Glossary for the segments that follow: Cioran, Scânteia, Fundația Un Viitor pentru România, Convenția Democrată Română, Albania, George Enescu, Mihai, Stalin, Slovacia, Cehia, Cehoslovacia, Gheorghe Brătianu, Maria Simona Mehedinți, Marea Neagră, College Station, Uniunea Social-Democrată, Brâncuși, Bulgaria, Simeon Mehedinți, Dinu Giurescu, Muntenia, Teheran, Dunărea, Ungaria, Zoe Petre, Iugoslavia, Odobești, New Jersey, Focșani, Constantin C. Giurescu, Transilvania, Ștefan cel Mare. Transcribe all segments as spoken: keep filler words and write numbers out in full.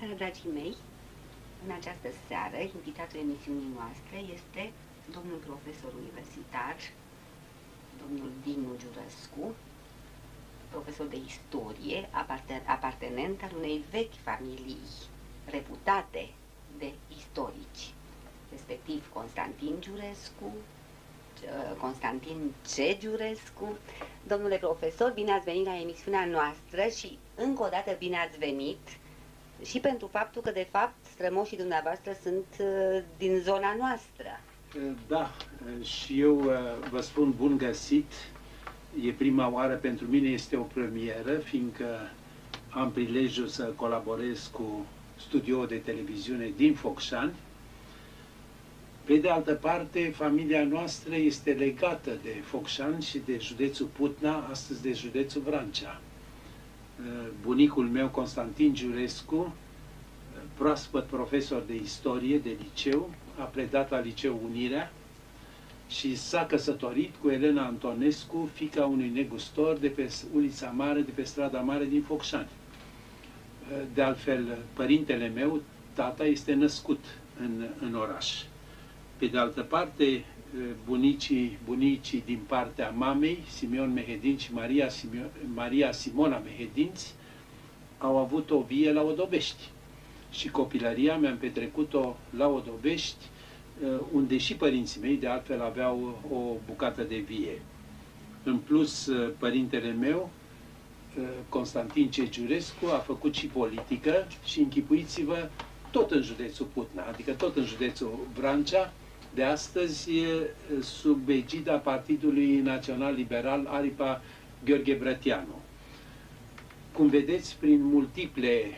seara, dragii mei! În această seară, invitatul emisiunii noastre este domnul profesor universitar, domnul Dinu Giurescu, profesor de istorie, apartenent al unei vechi familii reputate de istorici, respectiv Constantin Giurescu, Constantin C. Giurescu. Domnule profesor, bine ați venit la emisiunea noastră și încă o dată bine ați venit și pentru faptul că, de fapt, strămoșii dumneavoastră sunt din zona noastră. Da, și eu vă spun bun găsit. E prima oară pentru mine, este o premieră, fiindcă am prilejul să colaborez cu studioul de televiziune din Focșani. Pe de altă parte, familia noastră este legată de Focșani și de județul Putna, astăzi de județul Vrancea. Bunicul meu, Constantin Giurescu, proaspăt profesor de istorie de liceu, a predat la Liceu Unirea și s-a căsătorit cu Elena Antonescu, fiica unui negustor de pe ulița Mare, de pe strada Mare din Focșani. De altfel, părintele meu, tata, este născut în, în oraș. Pe de altă parte, bunicii, bunicii din partea mamei, Simeon Mehedinți și Maria, Simio, Maria Simona Mehedinți, au avut o vie la Odobești. Și copilăria mi-am petrecut-o la Odobești, unde și părinții mei, de altfel, aveau o bucată de vie. În plus, părintele meu, Constantin C. Giurescu, a făcut și politică și, închipuiți-vă, tot în județul Putna, adică tot în județul Vrancea, de astăzi, sub egida Partidului Național Liberal, aripa Gheorghe Brătianu. Cum vedeți, prin multiple e,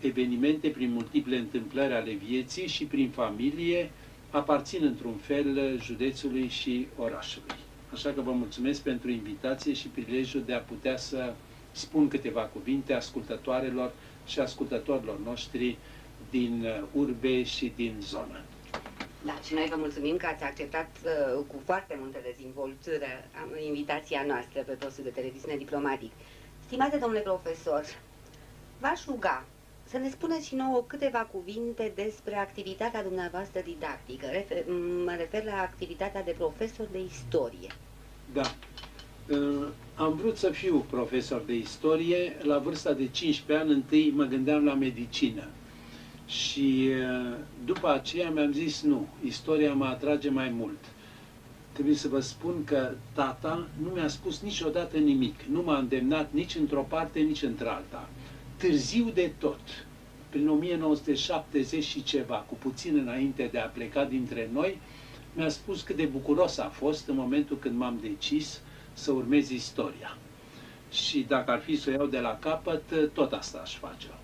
evenimente, prin multiple întâmplări ale vieții și prin familie, aparțin într-un fel județului și orașului. Așa că vă mulțumesc pentru invitație și prilejul de a putea să spun câteva cuvinte ascultătoarelor și ascultătorilor noștri din urbe și din zonă. Da, și noi vă mulțumim că ați acceptat uh, cu foarte multă dezvoltare invitația noastră pe postul de televiziune diplomatic. Stimate domnule profesor, v-aș ruga să ne spuneți și nouă câteva cuvinte despre activitatea dumneavoastră didactică. Refer, mă refer la activitatea de profesor de istorie. Da. Uh, am vrut să fiu profesor de istorie. La vârsta de cincisprezece ani, întâi mă gândeam la medicină. Și după aceea mi-am zis, nu, istoria mă atrage mai mult. Trebuie să vă spun că tata nu mi-a spus niciodată nimic, nu m-a îndemnat nici într-o parte, nici într-alta. Târziu de tot, prin o mie nouă sute șaptezeci și ceva, cu puțin înainte de a pleca dintre noi, mi-a spus cât de bucuros a fost în momentul când m-am decis să urmez istoria. Și dacă ar fi să o iau de la capăt, tot asta aș face-o.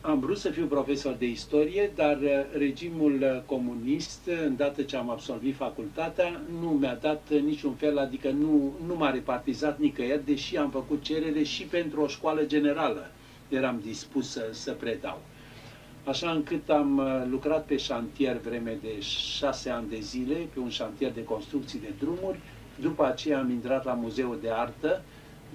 Am vrut să fiu profesor de istorie, dar regimul comunist, îndată ce am absolvit facultatea, nu mi-a dat niciun fel, adică nu, nu m-a repartizat nicăieri, deși am făcut cerere și pentru o școală generală eram dispus să, să predau. Așa încât am lucrat pe șantier vreme de șase ani de zile, pe un șantier de construcții de drumuri, după aceea am intrat la Muzeul de Artă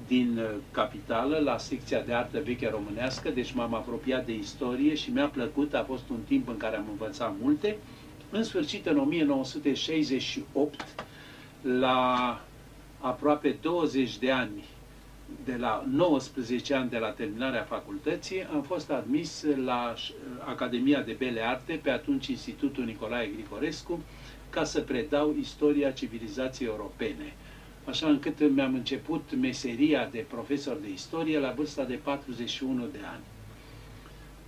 din capitală, la secția de artă veche românească, deci m-am apropiat de istorie și mi-a plăcut, a fost un timp în care am învățat multe. În sfârșit, în o mie nouă sute șaizeci și opt, la aproape douăzeci de ani, de la nouăsprezece ani de la terminarea facultății, am fost admis la Academia de Bele Arte, pe atunci Institutul Nicolae Grigorescu, ca să predau istoria civilizației europene. Așa încât mi-am început meseria de profesor de istorie la vârsta de patruzeci și unu de ani.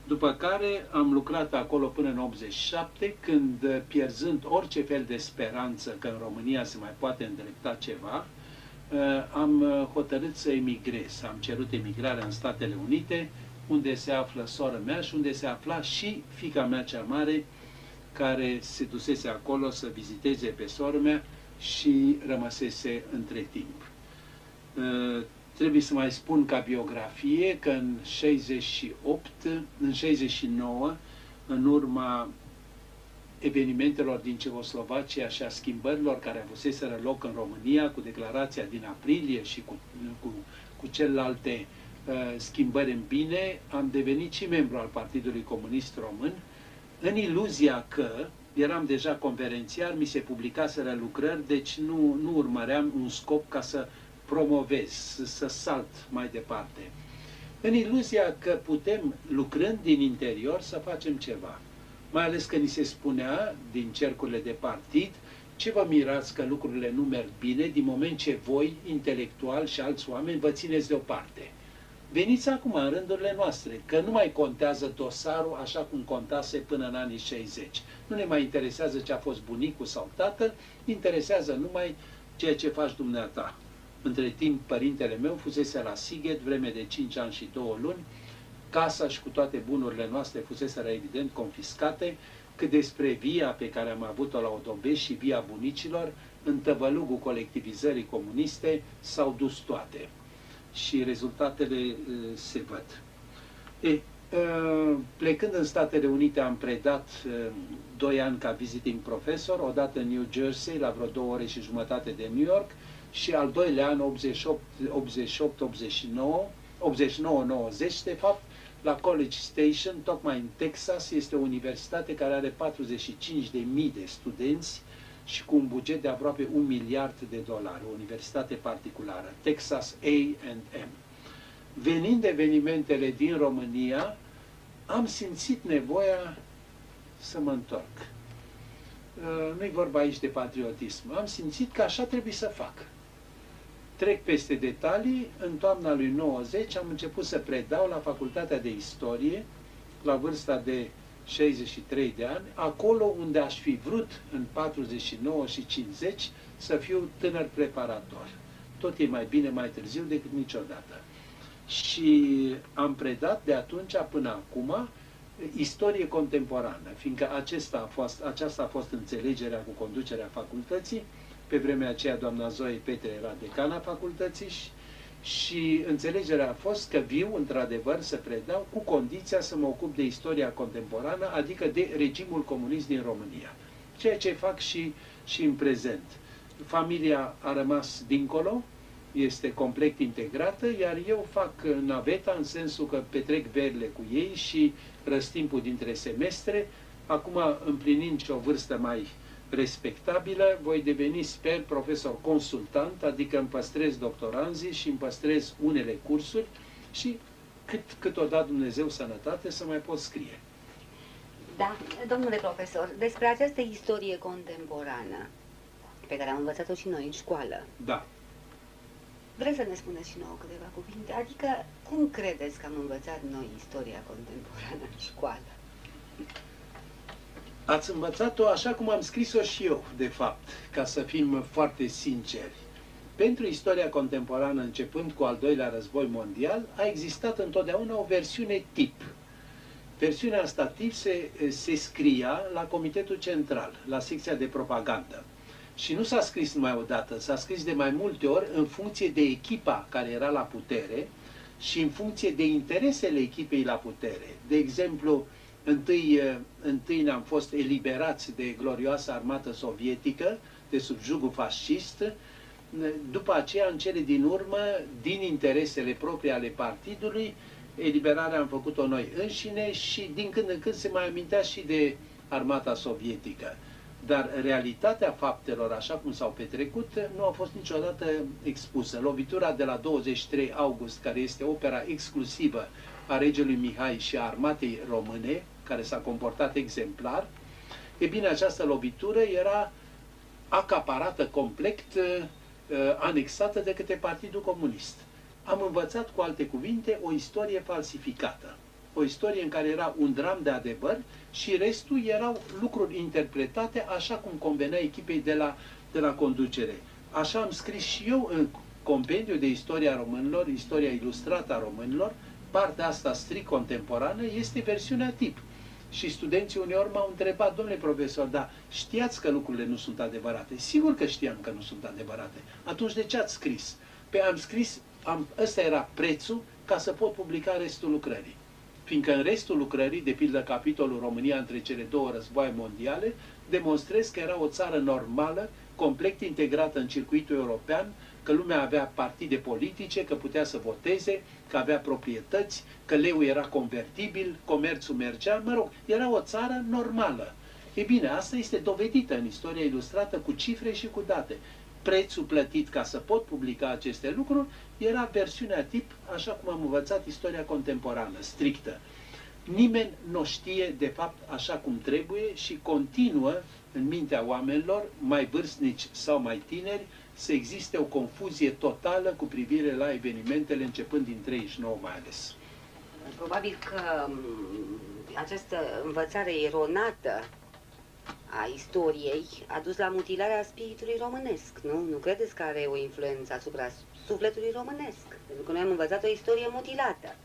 După care am lucrat acolo până în optzeci și șapte, când, pierzând orice fel de speranță că în România se mai poate îndrepta ceva, am hotărât să emigrez. Am cerut emigrarea în Statele Unite, unde se află sora mea și unde se afla și fiica mea cea mare, care se dusese acolo să viziteze pe sora mea și rămăsese între timp. Uh, trebuie să mai spun ca biografie că în șaizeci și opt, în șaizeci și nouă, în urma evenimentelor din Cehoslovacia și a schimbărilor care avuseseră loc în România, cu declarația din aprilie și cu, cu, cu celelalte schimbări în bine, am devenit și membru al Partidului Comunist Român, în iluzia că eram deja conferențiar, mi se publicaseră lucrări, deci nu, nu urmăream un scop ca să promovez, să, să salt mai departe. În iluzia că putem, lucrând din interior, să facem ceva. Mai ales că ni se spunea, din cercurile de partid, ce vă mirați că lucrurile nu merg bine, din moment ce voi, intelectual și alți oameni, vă țineți deoparte. Veniți acum în rândurile noastre, că nu mai contează dosarul așa cum contase până în anii șaizeci. Nu ne mai interesează ce a fost bunicul sau tatăl, interesează numai ceea ce faci dumneata. Între timp, părintele meu fusese la Sighet vreme de cinci ani și două luni, casa și cu toate bunurile noastre fuseseră evident confiscate, cât despre via pe care am avut-o la Odobești și via bunicilor, în tăvălugul colectivizării comuniste s-au dus toate. Și rezultatele uh, se văd. E, uh, plecând în Statele Unite, am predat uh, doi ani ca visiting professor, odată în New Jersey, la vreo două ore și jumătate de New York, și al doilea an, optzeci și opt optzeci și nouă, optzeci și nouă nouăzeci, de fapt, la College Station, tocmai în Texas, este o universitate care are patruzeci și cinci de mii de studenți și cu un buget de aproape un miliard de dolari, o universitate particulară, Texas A and M. Venind evenimentele din România, am simțit nevoia să mă întorc. Nu-i vorba aici de patriotism, am simțit că așa trebuie să fac. Trec peste detalii, în toamna lui nouăzeci am început să predau la Facultatea de Istorie, la vârsta de șaizeci și trei de ani, acolo unde aș fi vrut în patruzeci și nouă și cincizeci să fiu tânăr preparator. Tot e mai bine mai târziu decât niciodată. Și am predat de atunci până acum istorie contemporană, fiindcă acesta a fost, aceasta a fost înțelegerea cu conducerea facultății. Pe vremea aceea doamna Zoe Petre era decana facultății și, și înțelegerea a fost că viu, într-adevăr, să predau cu condiția să mă ocup de istoria contemporană, adică de regimul comunist din România. Ceea ce fac și, și în prezent. Familia a rămas dincolo, este complet integrată, iar eu fac naveta în sensul că petrec verile cu ei și răstimpul dintre semestre, acum împlinind și o vârstă mai respectabilă, voi deveni, sper, profesor consultant, adică îmi păstrez doctoranzii și îmi păstrez unele cursuri și cât, cât o da Dumnezeu sănătate să mai pot scrie. Da, domnule profesor, despre această istorie contemporană pe care am învățat-o și noi în școală. Da. Vreți să ne spuneți și nouă câteva cuvinte? Adică, cum credeți că am învățat noi istoria contemporană în școală? Ați învățat-o așa cum am scris-o și eu, de fapt, ca să fim foarte sinceri. Pentru istoria contemporană, începând cu al doilea război mondial, a existat întotdeauna o versiune tip. Versiunea asta tip se, se scria la Comitetul Central, la secția de propagandă. Și nu s-a scris numai odată, s-a scris de mai multe ori în funcție de echipa care era la putere și în funcție de interesele echipei la putere. De exemplu, Întâi, întâi ne-am fost eliberați de glorioasa armată sovietică, de subjugul fascist, după aceea, în cele din urmă, din interesele proprii ale partidului, eliberarea am făcut-o noi înșine și din când în când se mai amintea și de armata sovietică. Dar realitatea faptelor, așa cum s-au petrecut, nu a fost niciodată expusă. Lovitura de la douăzeci și trei august, care este opera exclusivă a regelui Mihai și a armatei române, care s-a comportat exemplar, e bine, această lovitură era acaparată complet, anexată de către Partidul Comunist. Am învățat, cu alte cuvinte, o istorie falsificată. O istorie în care era un dram de adevăr și restul erau lucruri interpretate așa cum convenea echipei de la, de la conducere. Așa am scris și eu în compendiul de istoria românilor, istoria ilustrată a românilor. Partea asta strict contemporană este versiunea tip. Și studenții uneori m-au întrebat, domnule profesor, dar știați că lucrurile nu sunt adevărate? Sigur că știam că nu sunt adevărate. Atunci de ce ați scris? Pe am scris, am, ăsta era prețul ca să pot publica restul lucrării. Fiindcă în restul lucrării, de pildă capitolul România între cele două războaie mondiale, demonstrez că era o țară normală, complet integrată în circuitul european, că lumea avea partide politice, că putea să voteze, că avea proprietăți, că leul era convertibil, comerțul mergea, mă rog, era o țară normală. E bine, asta este dovedită în istoria ilustrată cu cifre și cu date. Prețul plătit ca să pot publica aceste lucruri era versiunea tip, așa cum am învățat istoria contemporană, strictă. Nimeni nu știe, de fapt, așa cum trebuie și continuă în mintea oamenilor, mai vârstnici sau mai tineri, să existe o confuzie totală cu privire la evenimentele începând din treizeci și nouă mai ales. Probabil că această învățare eronată a istoriei a dus la mutilarea spiritului românesc, nu? Nu credeți că are o influență asupra sufletului românesc? Pentru că noi am învățat o istorie mutilată.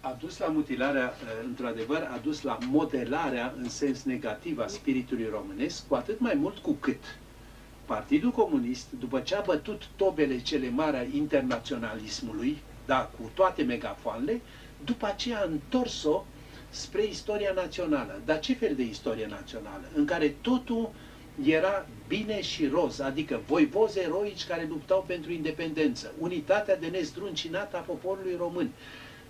A dus la mutilarea, într-adevăr, a dus la modelarea în sens negativ a spiritului românesc, cu atât mai mult cu cât Partidul Comunist, după ce a bătut tobele cele mari a internaționalismului, da, cu toate megafoanele, după aceea a întors-o spre istoria națională. Dar ce fel de istorie națională? În care totul era bine și roz, adică voivozi eroici care luptau pentru independență, unitatea de nezdruncinată a poporului român.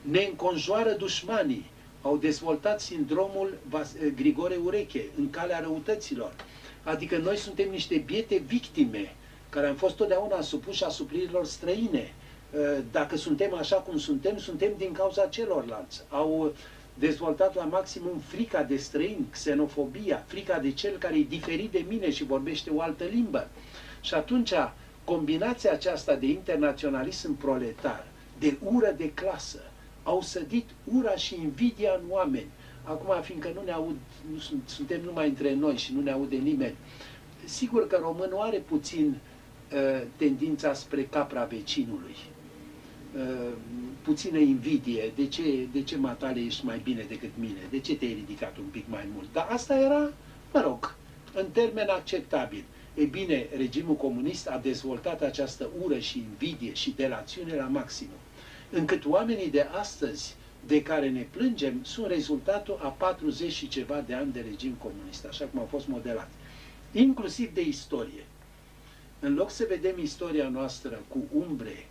Ne înconjoară dușmanii, au dezvoltat sindromul Grigore Ureche, în calea răutăților. Adică noi suntem niște biete victime, care am fost totdeauna supuși asupririlor străine. Dacă suntem așa cum suntem, suntem din cauza celorlalți. Au dezvoltat la maximum frica de străini, xenofobia, frica de cel care e diferit de mine și vorbește o altă limbă. Și atunci, combinația aceasta de internaționalism proletar, de ură de clasă, au sădit ura și invidia în oameni. Acum, fiindcă nu ne aud, nu sunt, suntem numai între noi și nu ne aude nimeni, sigur că românul are puțin uh, tendința spre capra vecinului. Uh, puțină invidie. De ce, de ce matale ești mai bine decât mine? De ce te-ai ridicat un pic mai mult? Dar asta era, mă rog, în termen acceptabil. E bine, regimul comunist a dezvoltat această ură și invidie și delațiune la maximum, încât oamenii de astăzi, de care ne plângem, sunt rezultatul a patruzeci și ceva de ani de regim comunist, așa cum au fost modelați. Inclusiv de istorie. În loc să vedem istoria noastră cu umbre,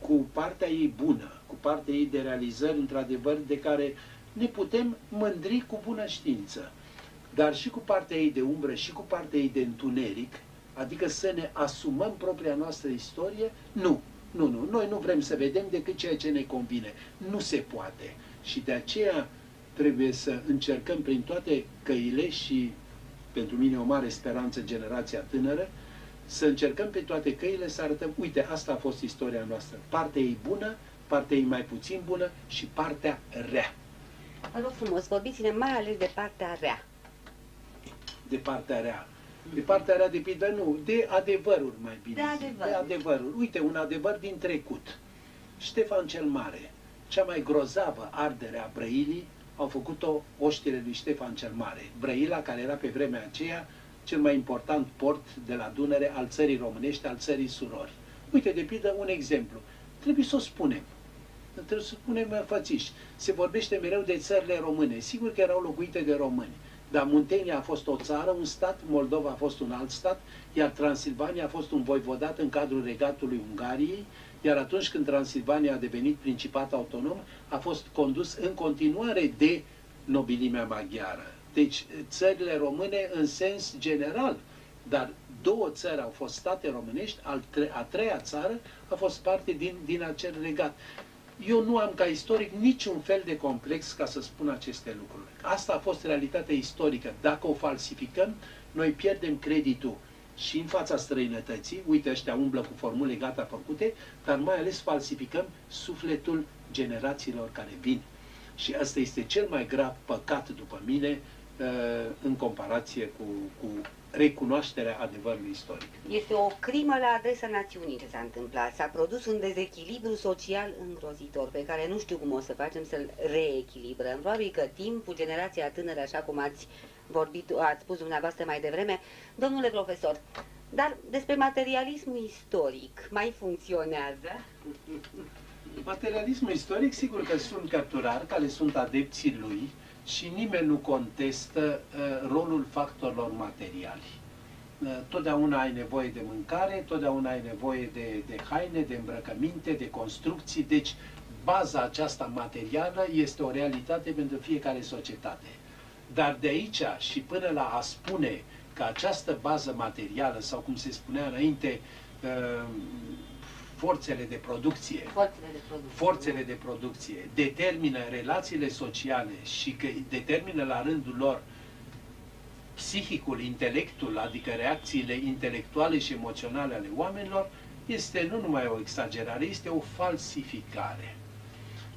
cu partea ei bună, cu partea ei de realizări, într-adevăr, de care ne putem mândri cu bună știință, dar și cu partea ei de umbră și cu partea ei de întuneric, adică să ne asumăm propria noastră istorie, nu. Nu, nu, noi nu vrem să vedem decât ceea ce ne convine. Nu se poate. Și de aceea trebuie să încercăm prin toate căile și, pentru mine, o mare speranță generația tânără, să încercăm pe toate căile să arătăm, uite, asta a fost istoria noastră. Partea ei bună, partea ei mai puțin bună și partea rea. Vă rog frumos, vorbiți-ne mai ales de partea rea. De partea rea. De partea rea depinde, nu, de adevărul mai bine. De adevărul. De adevărul. Uite, un adevăr din trecut. Ștefan cel Mare, cea mai grozavă ardere a Brăilii, au făcut-o oștile lui Ștefan cel Mare. Brăila, care era pe vremea aceea cel mai important port de la Dunăre al țării românești, al țării surori. Uite, depinde, un exemplu. Trebuie să o spunem. Trebuie să o spunem în fățiși. Se vorbește mereu de țările române. Sigur că erau locuite de români. Dar Muntenia a fost o țară, un stat, Moldova a fost un alt stat, iar Transilvania a fost un voivodat în cadrul regatului Ungariei, iar atunci când Transilvania a devenit principat autonom, a fost condus în continuare de nobilimea maghiară. Deci țările române în sens general, dar două țări au fost state românești, a treia țară a fost parte din, din acel regat. Eu nu am ca istoric niciun fel de complex ca să spun aceste lucruri. Asta a fost realitatea istorică. Dacă o falsificăm, noi pierdem creditul și în fața străinătății, uite ăștia umblă cu formule gata făcute, dar mai ales falsificăm sufletul generațiilor care vin. Și asta este cel mai grav păcat, după mine, în comparație cu, cu recunoașterea adevărului istoric. Este o crimă la adresa națiunii ce s-a întâmplat. S-a produs un dezechilibru social îngrozitor, pe care nu știu cum o să facem să-l reechilibrăm. Probabil că timpul, generația tânără, așa cum ați vorbit, ați spus dumneavoastră mai devreme, domnule profesor, dar despre materialismul istoric mai funcționează? Materialismul istoric, sigur că sunt cărturari care sunt adepții lui, și nimeni nu contestă uh, rolul factorilor materiali. totdeauna ai nevoie de mâncare, totdeauna ai nevoie de, de haine, de îmbrăcăminte, de construcții, deci baza aceasta materială este o realitate pentru fiecare societate. Dar de aici și până la a spune că această bază materială, sau cum se spunea înainte, forțele de producție, forțele de producție, forțele de producție determină relațiile sociale și că determină la rândul lor psihicul, intelectul, adică reacțiile intelectuale și emoționale ale oamenilor, este nu numai o exagerare, este o falsificare.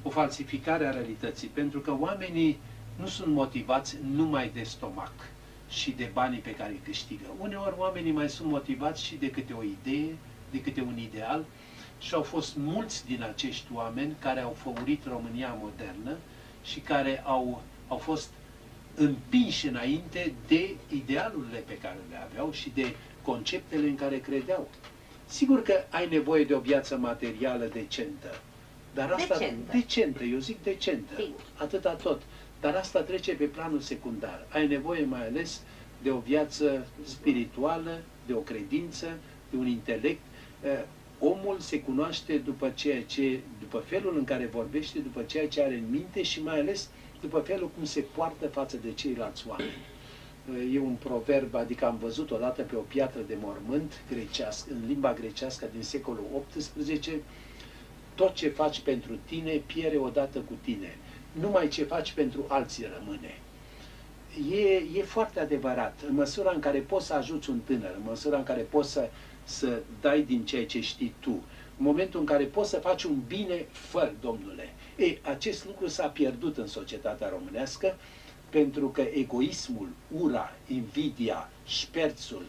O falsificare a realității, pentru că oamenii nu sunt motivați numai de stomac și de banii pe care îi câștigă. Uneori oamenii mai sunt motivați și de câte o idee, de câte un ideal, și au fost mulți din acești oameni care au făurit România modernă și care au, au fost împinși înainte de idealurile pe care le aveau și de conceptele în care credeau. Sigur că ai nevoie de o viață materială decentă, dar asta... Decentă. Decentă, eu zic decentă, sigur. Atâta tot. Dar asta trece pe planul secundar. Ai nevoie mai ales de o viață spirituală, de o credință, de un intelect. Omul se cunoaște după ceea ce, după felul în care vorbește, după ceea ce are în minte și mai ales după felul cum se poartă față de ceilalți oameni. E un proverb, adică am văzut odată pe o piatră de mormânt grecească, în limba grecească din secolul optsprezece, tot ce faci pentru tine piere odată cu tine. Numai ce faci pentru alții rămâne. E, e foarte adevărat. În măsura în care poți să ajuți un tânăr, în măsura în care poți să, să dai din ceea ce știi tu, în momentul în care poți să faci un bine, fă, domnule. Ei, acest lucru s-a pierdut în societatea românească, pentru că egoismul, ura, invidia, șperțul,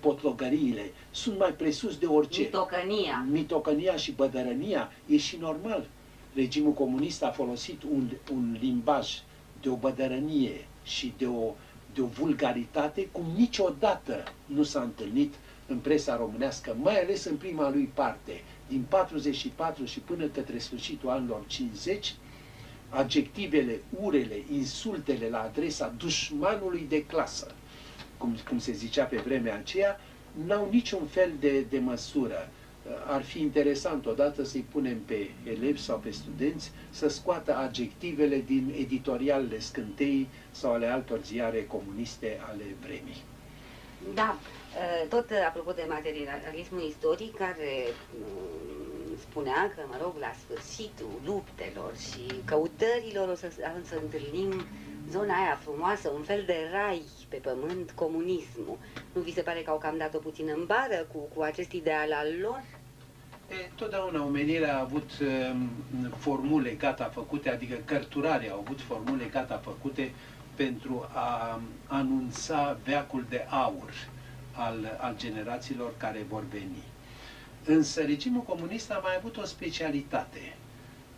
potlogăriile sunt mai presus de orice. Mitocănia. Mitocănia și bădărănia e și normal. Regimul comunist a folosit un, un limbaj de o bădărănie și de o, de o vulgaritate cum niciodată nu s-a întâlnit în presa românească, mai ales în prima lui parte, din patruzeci și patru și până către sfârșitul anilor cincizeci, adjectivele, urele, insultele la adresa dușmanului de clasă, cum, cum se zicea pe vremea aceea, n-au niciun fel de, de măsură. Ar fi interesant odată să-i punem pe elevi sau pe studenți să scoată adjectivele din editorialele Scânteii sau ale altor ziare comuniste ale vremii. Da, tot apropo de materialismul istoric, care spunea că, mă rog, la sfârșitul luptelor și căutărilor o să, să întâlnim zona aia frumoasă, un fel de rai pe pământ, comunismul. Nu vi se pare că au cam dat-o puțin în bară cu, cu acest ideal al lor? E, totdeauna omenirea a avut uh, formule gata făcute, adică cărturarii au avut formule gata făcute pentru a anunța veacul de aur al, al generațiilor care vor veni. Însă regimul comunist a mai avut o specialitate.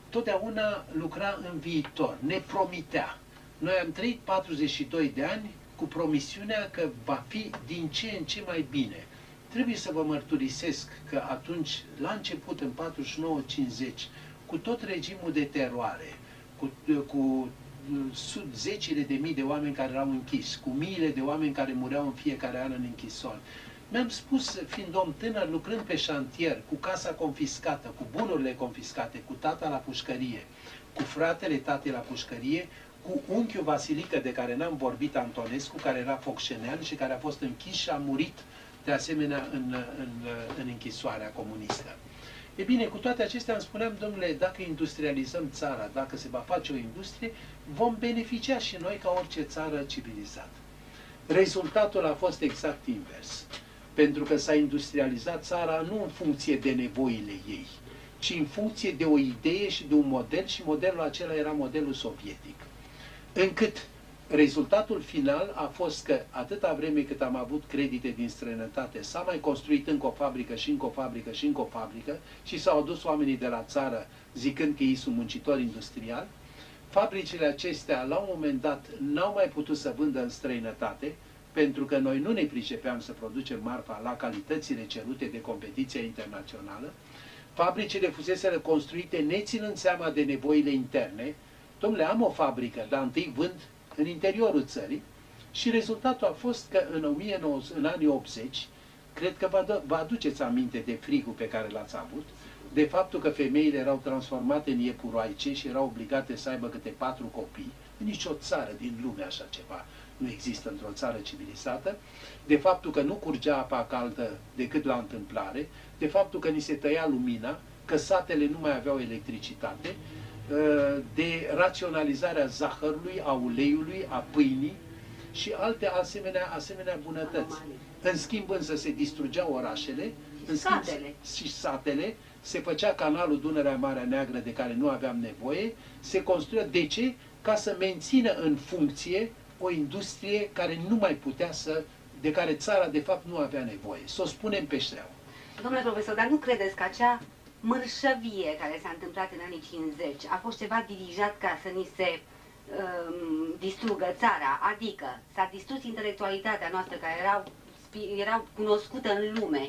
Totdeauna lucra în viitor, ne promitea. Noi am trăit patruzeci și doi de ani cu promisiunea că va fi din ce în ce mai bine. Trebuie să vă mărturisesc că atunci, la început, în patruzeci și nouă cincizeci, cu tot regimul de teroare, cu, cu sub zecile de mii de oameni care erau închiși, cu miile de oameni care mureau în fiecare an în închisori, mi-am spus, fiind om tânăr, lucrând pe șantier, cu casa confiscată, cu bunurile confiscate, cu tata la pușcărie, cu fratele tatei la pușcărie, cu unchiul Vasilică, de care n-am vorbit, Antonescu, care era focșenean și care a fost închis și a murit, de asemenea, în, în, în închisoarea comunistă. E bine, cu toate acestea îmi spuneam, domnule, dacă industrializăm țara, dacă se va face o industrie, vom beneficia și noi ca orice țară civilizată. Rezultatul a fost exact invers, pentru că s-a industrializat țara nu în funcție de nevoile ei, ci în funcție de o idee și de un model, și modelul acela era modelul sovietic. Încât rezultatul final a fost că atâta vreme cât am avut credite din străinătate, s-a mai construit încă o fabrică și încă o fabrică și încă o fabrică și s-au adus oamenii de la țară zicând că ei sunt muncitori industriali. Fabricile acestea la un moment dat n-au mai putut să vândă în străinătate pentru că noi nu ne pricepeam să producem marfa la calitățile cerute de competiția internațională. Fabricile fuseseră construite neținând seama de nevoile interne. Dom'le, am o fabrică, dar întâi vând în interiorul țării Și rezultatul a fost că în, o mie nouă sute, în anii optzeci, cred că vă, vă aduceți aminte de frigul pe care l-ați avut, de faptul că femeile erau transformate în iepuroaice și erau obligate să aibă câte patru copii. În nicio țară din lume așa ceva nu există, într-o țară civilizată. De faptul că nu curgea apa caldă decât la întâmplare, de faptul că ni se tăia lumina, că satele nu mai aveau electricitate, de raționalizarea zahărului, a uleiului, a pâinii și alte asemenea, asemenea bunătăți. În schimb însă se distrugeau orașele în schimb, satele. și satele, se făcea canalul Dunărea Marea Neagră de care nu aveam nevoie, se construia. De ce? Ca să mențină în funcție o industrie care nu mai putea să, de care țara de fapt nu avea nevoie. Să o spunem pe șleau. Domnule profesor, dar nu credeți că acea mărșăvie care s-a întâmplat în anii cincizeci a fost ceva dirijat ca să ni se um, distrugă țara? Adică s-a distrus intelectualitatea noastră care erau, erau cunoscută în lume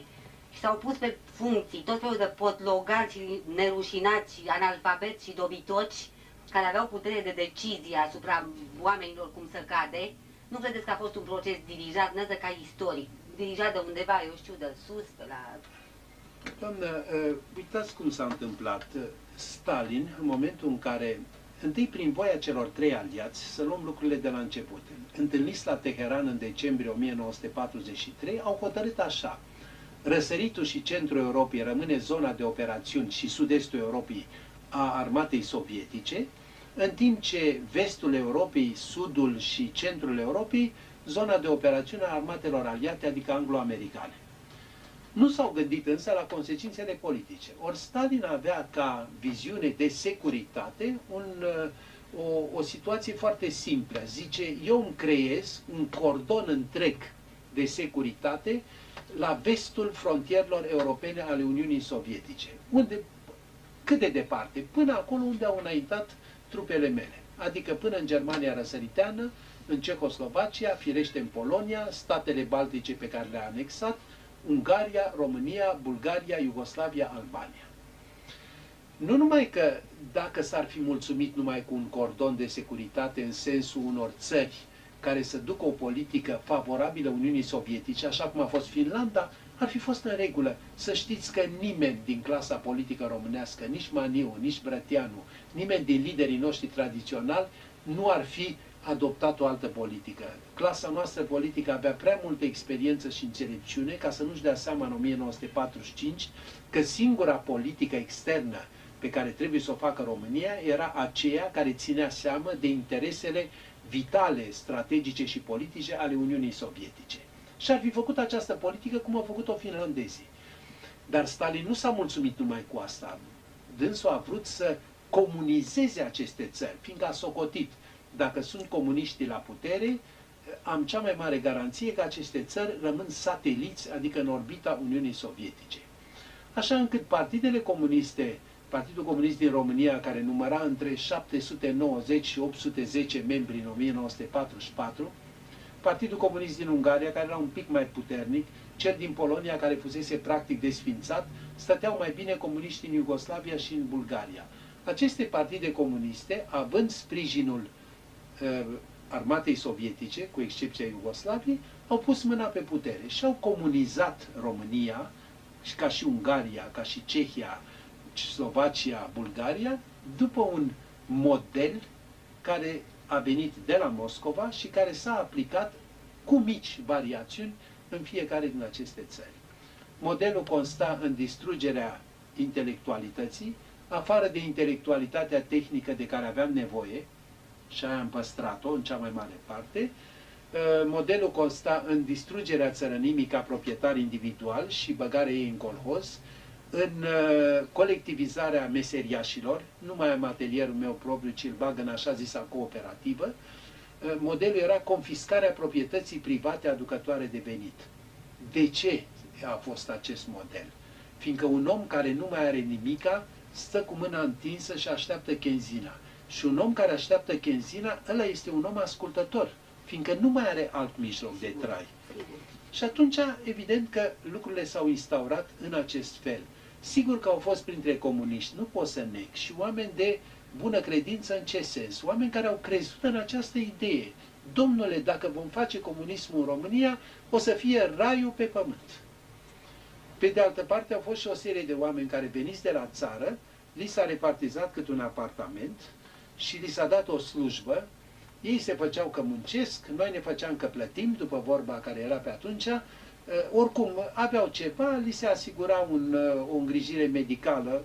și s-au pus pe funcții tot felul de potlogați, nerușinați, analfabeți și dobitoci care aveau putere de decizie asupra oamenilor cum să cade. Nu credeți că a fost un proces dirijat, nu ca istoric, dirijat de undeva, eu știu, de sus, de la... Doamnă, uitați cum s-a întâmplat. Stalin, în momentul în care, întâi prin voia celor trei aliați, să luăm lucrurile de la început. Întâlniți la Teheran în decembrie o mie nouă sute patruzeci și trei, au hotărât așa. Răsăritul și centrul Europei rămâne zona de operațiuni și sud-estul Europei a armatei sovietice, în timp ce vestul Europei, sudul și centrul Europei, zona de operațiune a armatelor aliate, adică anglo-americane. Nu s-au gândit însă la consecințele politice. Ori Stalin avea ca viziune de securitate un, o, o situație foarte simplă. Zice, eu îmi creez un cordon întreg de securitate la vestul frontierelor europene ale Uniunii Sovietice. Unde, cât de departe? Până acolo unde au înaintat trupele mele. Adică până în Germania răsăriteană, în Cehoslovacia, firește în Polonia, statele baltice pe care le-a anexat, Ungaria, România, Bulgaria, Iugoslavia, Albania. Nu numai că dacă s-ar fi mulțumit numai cu un cordon de securitate în sensul unor țări care să ducă o politică favorabilă Uniunii Sovietice, așa cum a fost Finlanda, ar fi fost în regulă. Să știți că nimeni din clasa politică românească, nici Maniu, nici Brătianu, nimeni din liderii noștri tradiționali nu ar fi adoptat o altă politică. Clasa noastră politică avea prea multă experiență și înțelepciune ca să nu-și dea seama în o mie nouă sute patruzeci și cinci că singura politică externă pe care trebuie să o facă România era aceea care ținea seama de interesele vitale, strategice și politice ale Uniunii Sovietice. Și ar fi făcut această politică cum au făcut-o finlandezii. Dar Stalin nu s-a mulțumit numai cu asta. Dânsul a vrut să comunizeze aceste țări, fiindcă a socotit: dacă sunt comuniștii la putere, am cea mai mare garanție că aceste țări rămân sateliți, adică în orbita Uniunii Sovietice. Așa încât partidele comuniste, Partidul Comunist din România, care număra între șapte sute nouăzeci și opt sute zece membri în o mie nouă sute patruzeci și patru, Partidul Comunist din Ungaria, care era un pic mai puternic, cel din Polonia, care fusese practic desfințat, stăteau mai bine comuniștii în Iugoslavia și în Bulgaria. Aceste partide comuniste, având sprijinul armatei sovietice, cu excepția Iugoslaviei, au pus mâna pe putere și au comunizat România, ca și Ungaria, ca și Cehia, Slovacia, Bulgaria, după un model care a venit de la Moscova și care s-a aplicat cu mici variațiuni în fiecare din aceste țări. Modelul consta în distrugerea intelectualității, afară de intelectualitatea tehnică de care aveam nevoie, și aia am păstrat-o în cea mai mare parte. Modelul consta în distrugerea țărănimii ca proprietar individual și băgarea ei în colhoz, în colectivizarea meseriașilor, nu mai am atelierul meu propriu, ci îl bag în așa zisa cooperativă. Modelul era confiscarea proprietății private aducătoare de venit. De ce a fost acest model? Fiindcă un om care nu mai are nimica stă cu mâna întinsă și așteaptă chenzina. Și un om care așteaptă chenzina, ăla este un om ascultător, fiindcă nu mai are alt mijloc de trai. Și atunci, evident că lucrurile s-au instaurat în acest fel. Sigur că au fost printre comuniști, nu pot să neg, și oameni de bună credință. În ce sens? Oameni care au crezut în această idee Domnule, dacă vom face comunismul în România, o să fie raiul pe pământ. Pe de altă parte, au fost și o serie de oameni care veniți de la țară, li s-a repartizat cât un apartament și li s-a dat o slujbă. Ei se făceau că muncesc, noi ne făceam că plătim, după vorba care era pe atunci. Oricum, aveau ceva, li se asigura un, o îngrijire medicală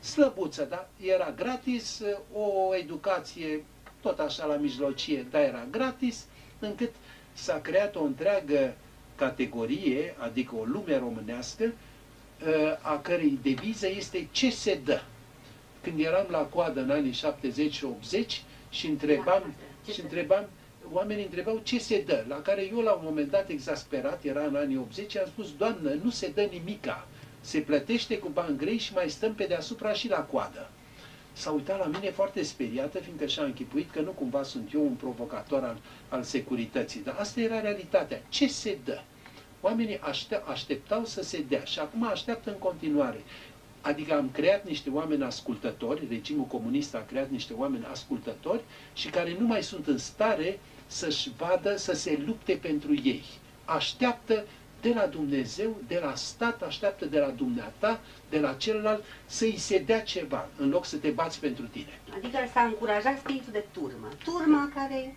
slăbuță, dar era gratis, o educație tot așa la mijlocie, dar era gratis, încât s-a creat o întreagă categorie, adică o lume românească, a cărei deviză este ce se dă. Când eram la coadă în anii șaptezeci și optzeci și întrebam, și întrebam, oamenii întrebau ce se dă, la care eu la un moment dat exasperat, era în anii optzeci, am spus, Doamnă, nu se dă nimica, se plătește cu bani grei și mai stăm pe deasupra și la coadă. S-a uitat la mine foarte speriată, fiindcă și-a închipuit că nu cumva sunt eu un provocator al, al securității. Dar asta era realitatea. Ce se dă? Oamenii așteptau să se dea și acum așteaptă în continuare. Adică am creat niște oameni ascultători, regimul comunist a creat niște oameni ascultători și care nu mai sunt în stare să-și vadă, să se lupte pentru ei. Așteaptă de la Dumnezeu, de la stat, așteaptă de la dumneata, de la celălalt, să-i se dea ceva, în loc să te bați pentru tine. Adică s-a încurajat spiritul de turmă. Turma care,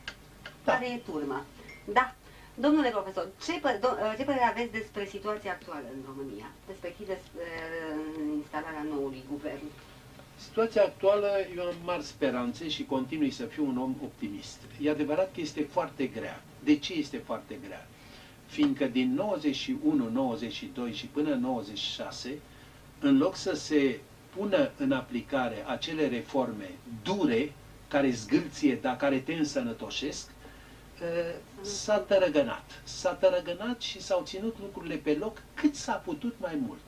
da. care e turma. Da. Domnule profesor, ce, pă do ce părere aveți despre situația actuală în România, respectiv despre instalarea noului guvern? Situația actuală, eu am mari speranțe și continui să fiu un om optimist. E adevărat că este foarte grea. De ce este foarte grea? Fiindcă din nouăzeci și unu, nouăzeci și doi și până în nouăzeci și șase, în loc să se pună în aplicare acele reforme dure, care zgâlție, dar care te însănătoșesc, s-a tărăgănat. S-a tărăgănat și s-au ținut lucrurile pe loc cât s-a putut mai mult.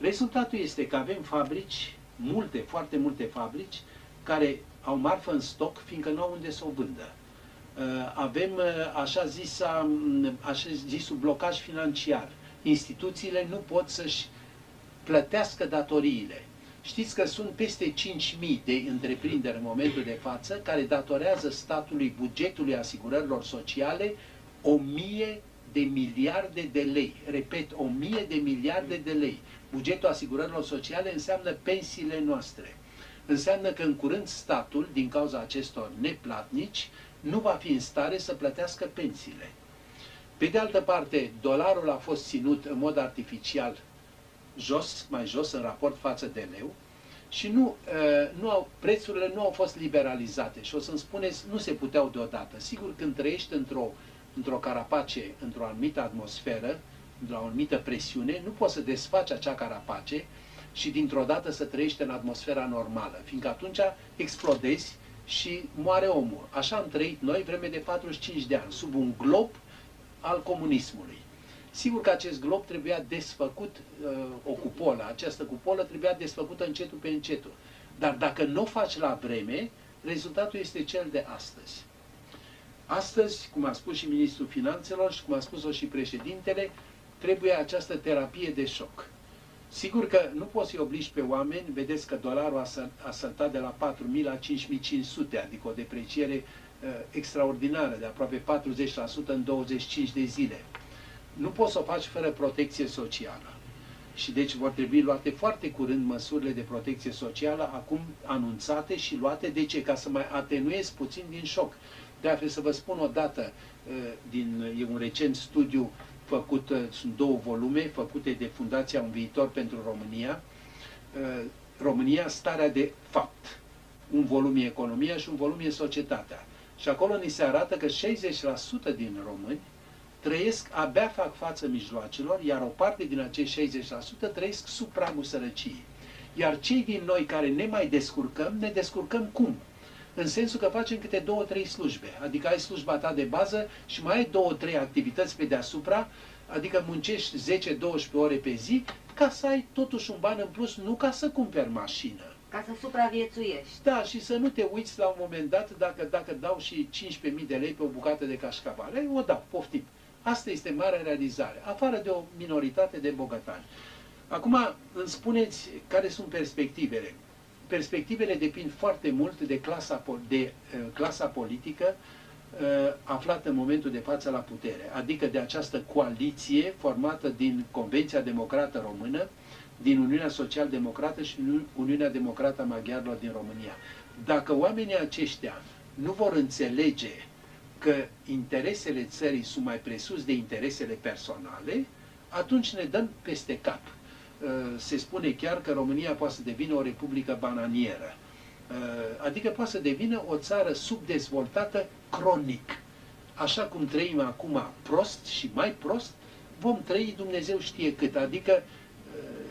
Rezultatul este că avem fabrici, multe, foarte multe fabrici, care au marfă în stoc, fiindcă nu au unde să o vândă. Avem așa, zisa, așa zisul blocaj financiar. Instituțiile nu pot să-și plătească datoriile. Știți că sunt peste cinci mii de întreprinderi în momentul de față care datorează statului, bugetului asigurărilor sociale, o mie de miliarde de lei. Repet, o mie de miliarde de lei. Bugetul asigurărilor sociale înseamnă pensiile noastre. Înseamnă că în curând statul, din cauza acestor neplatnici, nu va fi în stare să plătească pensiile. Pe de altă parte, dolarul a fost ținut în mod artificial jos, mai jos în raport față de leu și nu, nu au, prețurile nu au fost liberalizate. Și o să-mi spuneți, nu se puteau deodată. Sigur, când trăiești într-o într-o carapace, într-o anumită atmosferă, într-o anumită presiune, nu poți să desfaci acea carapace și dintr-o dată să trăiești în atmosfera normală, fiindcă atunci explodezi și moare omul. Așa am trăit noi vreme de patruzeci și cinci de ani, sub un glob al comunismului. Sigur că acest glob trebuia desfăcut, o cupolă, această cupolă trebuia desfăcută încetul pe încetul. Dar dacă nu o faci la vreme, rezultatul este cel de astăzi. Astăzi, cum a spus și ministrul Finanțelor și cum a spus-o și președintele, trebuie această terapie de șoc. Sigur că nu poți să-i obligi pe oameni, vedeți că dolarul a săltat de la patru mii la cinci mii cinci sute, adică o depreciere uh, extraordinară, de aproape patruzeci la sută în douăzeci și cinci de zile. Nu poți să o faci fără protecție socială. Și deci vor trebui luate foarte curând măsurile de protecție socială, acum anunțate și luate, de ce? Ca să mai atenuezi puțin din șoc. De-aia trebuie să vă spun o dată, uh, din, e un recent studiu, făcut, sunt două volume făcute de Fundația Un Viitor pentru România, România, starea de fapt. Un volum e economia și un volum e societatea. Și acolo ni se arată că șaizeci la sută din români trăiesc, abia fac față mijloacelor, iar o parte din acești șaizeci la sută trăiesc sub pragul sărăciei. Iar cei din noi care ne mai descurcăm, ne descurcăm cum? În sensul că facem câte două, trei slujbe. Adică ai slujba ta de bază și mai ai două, trei activități pe deasupra, adică muncești zece, douăsprezece ore pe zi, ca să ai totuși un ban în plus, nu ca să cumperi mașină. Ca să supraviețuiești. Da, și să nu te uiți la un moment dat, dacă, dacă dau și cincisprezece mii de lei pe o bucată de cașcavale, o dau, poftim. Asta este marea realizare, afară de o minoritate de bogătani. Acum îmi spuneți care sunt perspectivele. Perspectivele depind foarte mult de clasa, de, uh, clasa politică, aflat în momentul de față la putere, adică de această coaliție formată din Convenția Democrată Română, din Uniunea Social-Democrată și Uniunea Democrată a Maghiarilor din România. Dacă oamenii aceștia nu vor înțelege că interesele țării sunt mai presus de interesele personale, atunci ne dăm peste cap. Se spune chiar că România poate să devină o republică bananieră. Adică poate să devină o țară subdezvoltată cronic. Așa cum trăim acum prost și mai prost, vom trăi Dumnezeu știe cât. Adică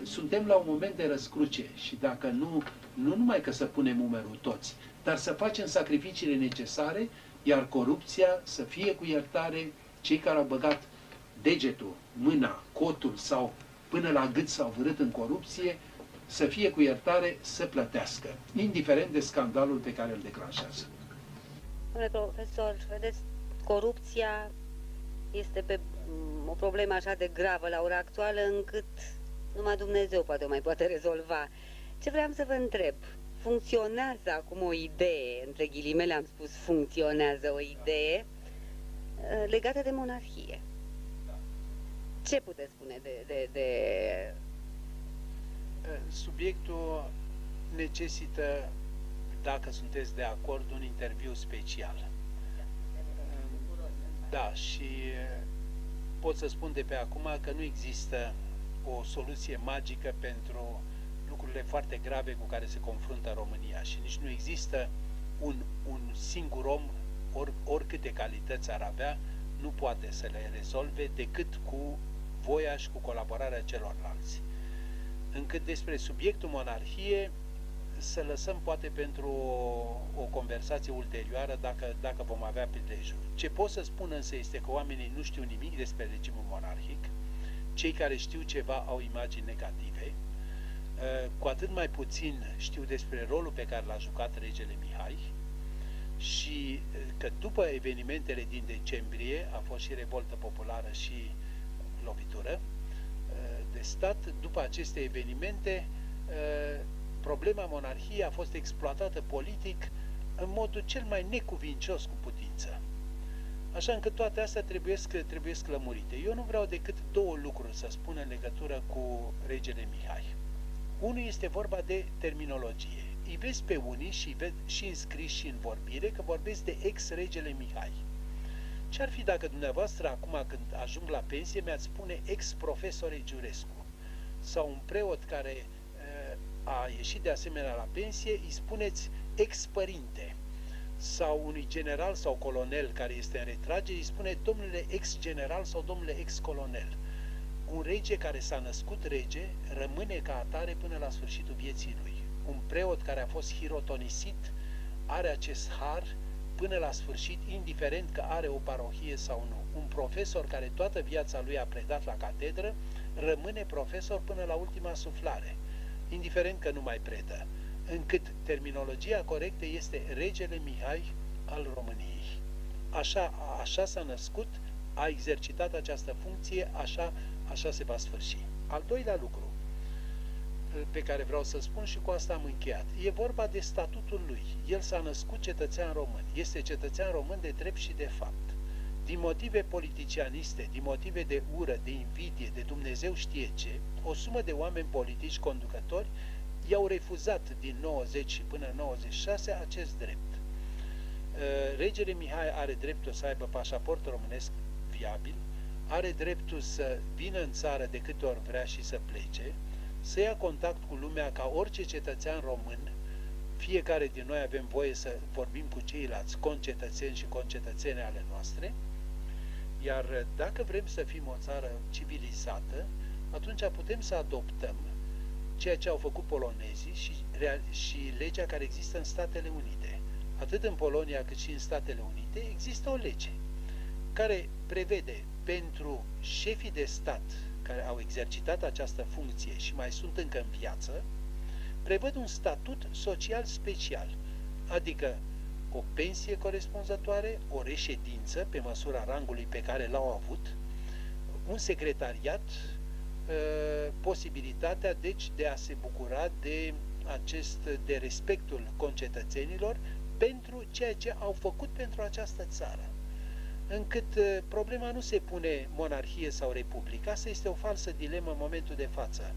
suntem la un moment de răscruce și dacă nu, nu numai că să punem umărul toți, dar să facem sacrificiile necesare, iar corupția să fie cu iertare cei care au băgat degetul, mâna, cotul sau până la gât s-au vârât în corupție, să fie cu iertare să plătească, indiferent de scandalul pe care îl declanșează. Domnule profesor, vedeți, corupția este pe o problemă așa de gravă la ora actuală încât numai Dumnezeu poate o mai poate rezolva. Ce vreau să vă întreb, funcționează acum o idee, între ghilimele am spus funcționează o idee, legată de monarhie. Ce puteți spune de... de, de... Subiectul necesită, dacă sunteți de acord, un interviu special. Da, și pot să spun de pe acum că nu există o soluție magică pentru lucrurile foarte grave cu care se confruntă România și nici nu există un, un singur om, or, oricâte calități ar avea, nu poate să le rezolve decât cu voia și cu colaborarea celorlalți. Încât despre subiectul monarhie să lăsăm poate pentru o, o conversație ulterioară dacă, dacă vom avea prilejul. Ce pot să spun însă este că oamenii nu știu nimic despre regimul monarhic, cei care știu ceva au imagini negative, cu atât mai puțin știu despre rolul pe care l-a jucat regele Mihai și că după evenimentele din decembrie a fost și revoltă populară și lovitură de stat, după aceste evenimente problema monarhiei a fost exploatată politic în modul cel mai necuvincios cu putință. Așa încât toate astea trebuie lămurite. Eu nu vreau decât două lucruri să spun în legătură cu regele Mihai. Unul este vorba de terminologie. Îi vezi pe unii și îi vezi și în scris și în vorbire că vorbesc de ex-regele Mihai. Ce-ar fi dacă dumneavoastră acum când ajung la pensie mi-ați spune ex-profesore Giurescu? Sau un preot care uh, a ieșit de asemenea la pensie îi spuneți ex-părinte? Sau unui general sau colonel care este în retragere îi spune domnule ex-general sau domnule ex-colonel? Un rege care s-a născut rege rămâne ca atare până la sfârșitul vieții lui. Un preot care a fost hirotonisit are acest har până la sfârșit, indiferent că are o parohie sau nu. Un profesor care toată viața lui a predat la catedră rămâne profesor până la ultima suflare, indiferent că nu mai predă. Încât terminologia corectă este regele Mihai al României. Așa, așa s-a născut, a exercitat această funcție, așa Așa se va sfârși. Al doilea lucru pe care vreau să spun și cu asta am încheiat. E vorba de statutul lui. El s-a născut cetățean român. Este cetățean român de drept și de fapt. Din motive politicianiste, din motive de ură, de invidie, de Dumnezeu știe ce, o sumă de oameni politici conducători i-au refuzat din nouăzeci până în nouăzeci și șase acest drept. Regele Mihai are dreptul să aibă pașaport românesc viabil, are dreptul să vină în țară de câte ori vrea și să plece, să ia contact cu lumea ca orice cetățean român, fiecare din noi avem voie să vorbim cu ceilalți concetățeni și concetățene ale noastre, iar dacă vrem să fim o țară civilizată, atunci putem să adoptăm ceea ce au făcut polonezii și, și legea care există în Statele Unite. Atât în Polonia cât și în Statele Unite există o lege care prevede pentru șefii de stat care au exercitat această funcție și mai sunt încă în viață, prevăd un statut social special, adică o pensie corespunzătoare, o reședință pe măsura rangului pe care l-au avut, un secretariat, posibilitatea deci de a se bucura de, acest, de respectul concetățenilor pentru ceea ce au făcut pentru această țară. încât problema nu se pune monarhie sau republică. Asta este o falsă dilemă în momentul de față.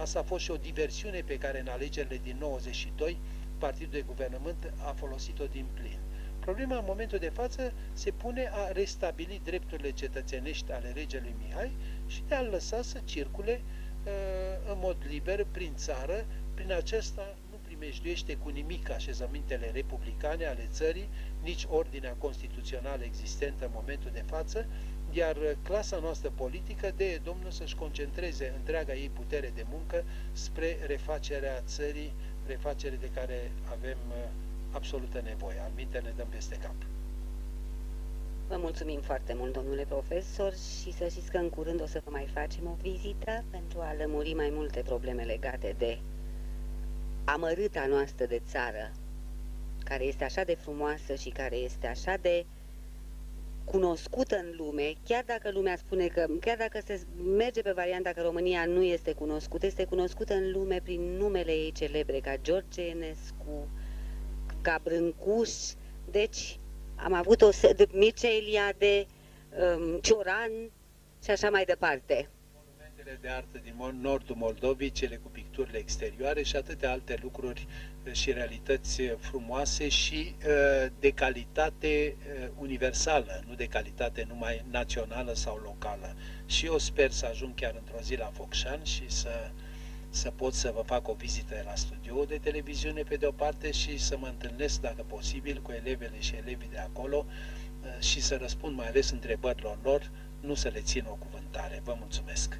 Asta a fost și o diversiune pe care în alegerile din nouăzeci și doi Partidul de Guvernământ a folosit-o din plin. Problema în momentul de față se pune a restabili drepturile cetățenești ale regelui Mihai și de a-l lăsa să circule în mod liber prin țară. Prin acesta nu primejduiește cu nimic așezămintele republicane ale țării, nici ordinea constituțională existentă în momentul de față, iar clasa noastră politică de domnul să-și concentreze întreaga ei putere de muncă spre refacerea țării, refacere de care avem absolută nevoie. Aminte, ne dăm peste cap. Vă mulțumim foarte mult, domnule profesor, și să știți că în curând o să vă mai facem o vizită pentru a lămuri mai multe probleme legate de amărâta noastră de țară, care este așa de frumoasă și care este așa de cunoscută în lume, chiar dacă lumea spune că, chiar dacă se merge pe varianta că România nu este cunoscută, este cunoscută în lume prin numele ei celebre, ca George Enescu, ca Brâncuș, deci am avut o de Mircea de um, Cioran și așa mai departe. Monumentele de artă din nordul Moldovei, cele cu picturile exterioare și atâtea alte lucruri și realități frumoase și uh, de calitate uh, universală, nu de calitate numai națională sau locală. Și eu sper să ajung chiar într-o zi la Focșani și să, să pot să vă fac o vizită la studioul de televiziune pe de o parte și să mă întâlnesc, dacă posibil, cu elevele și elevii de acolo și să răspund mai ales întrebărilor lor, nu să le țin o cuvântare. Vă mulțumesc!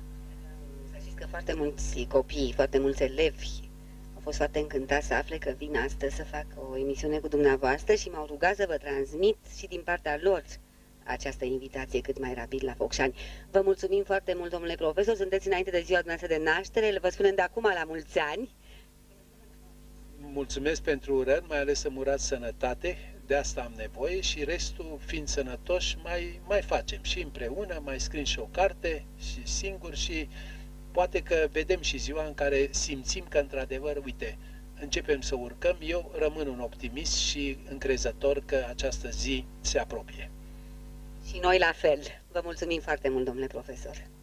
Să știți că foarte mulți copii, foarte mulți elevi au fost foarte încântați să afle că vin astăzi să fac o emisiune cu dumneavoastră și m-au rugat să vă transmit și din partea lor această invitație cât mai rapid la Focșani. Vă mulțumim foarte mult, domnule profesor, sunteți înainte de ziua dumneavoastră de naștere, vă spunem de acum la mulți ani. Mulțumesc pentru urări, mai ales să-mi urați sănătate, de asta am nevoie și restul, fiind sănătoși, mai, mai facem și împreună, mai scriem și o carte și singur și poate că vedem și ziua în care simțim că, într-adevăr, uite, începem să urcăm, eu rămân un optimist și încrezător că această zi se apropie. Și noi la fel. Vă mulțumim foarte mult, domnule profesor.